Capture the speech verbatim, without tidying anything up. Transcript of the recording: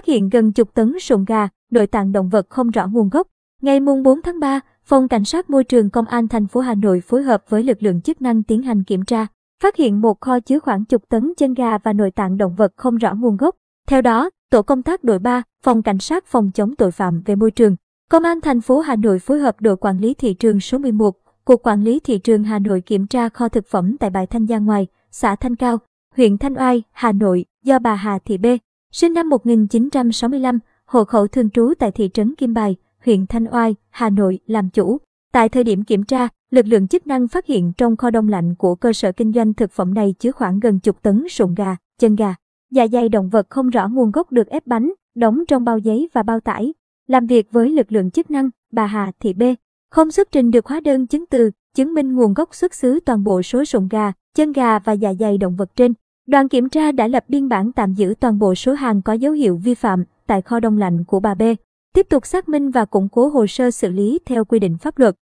phát hiện gần chục tấn sụn gà, nội tạng động vật không rõ nguồn gốc. Ngày mùng bốn tháng ba, Phòng Cảnh sát Môi trường Công an thành phố Hà Nội phối hợp với lực lượng chức năng tiến hành kiểm tra, phát hiện một kho chứa khoảng chục tấn chân gà và nội tạng động vật không rõ nguồn gốc. Theo đó, Tổ công tác đội ba, Phòng Cảnh sát Phòng chống tội phạm về môi trường, Công an thành phố Hà Nội phối hợp đội quản lý thị trường số mười một, Cục Quản lý thị trường Hà Nội kiểm tra kho thực phẩm tại bãi Thanh Gia Ngoài, xã Thanh Cao, huyện Thanh Oai, Hà Nội, do bà Hà Thị B, sinh năm một nghìn chín trăm sáu mươi lăm, hộ khẩu thường trú tại thị trấn Kim Bài, huyện Thanh Oai, Hà Nội làm chủ. Tại thời điểm kiểm tra, lực lượng chức năng phát hiện trong kho đông lạnh của cơ sở kinh doanh thực phẩm này chứa khoảng gần chục tấn sụn gà, chân gà, dạ dày động vật không rõ nguồn gốc được ép bánh, đóng trong bao giấy và bao tải. Làm việc với lực lượng chức năng, bà Hà Thị B không xuất trình được hóa đơn chứng từ, chứng minh nguồn gốc xuất xứ toàn bộ số sụn gà, chân gà và dạ dày động vật trên. Đoàn kiểm tra đã lập biên bản tạm giữ toàn bộ số hàng có dấu hiệu vi phạm tại kho đông lạnh của bà B, tiếp tục xác minh và củng cố hồ sơ xử lý theo quy định pháp luật.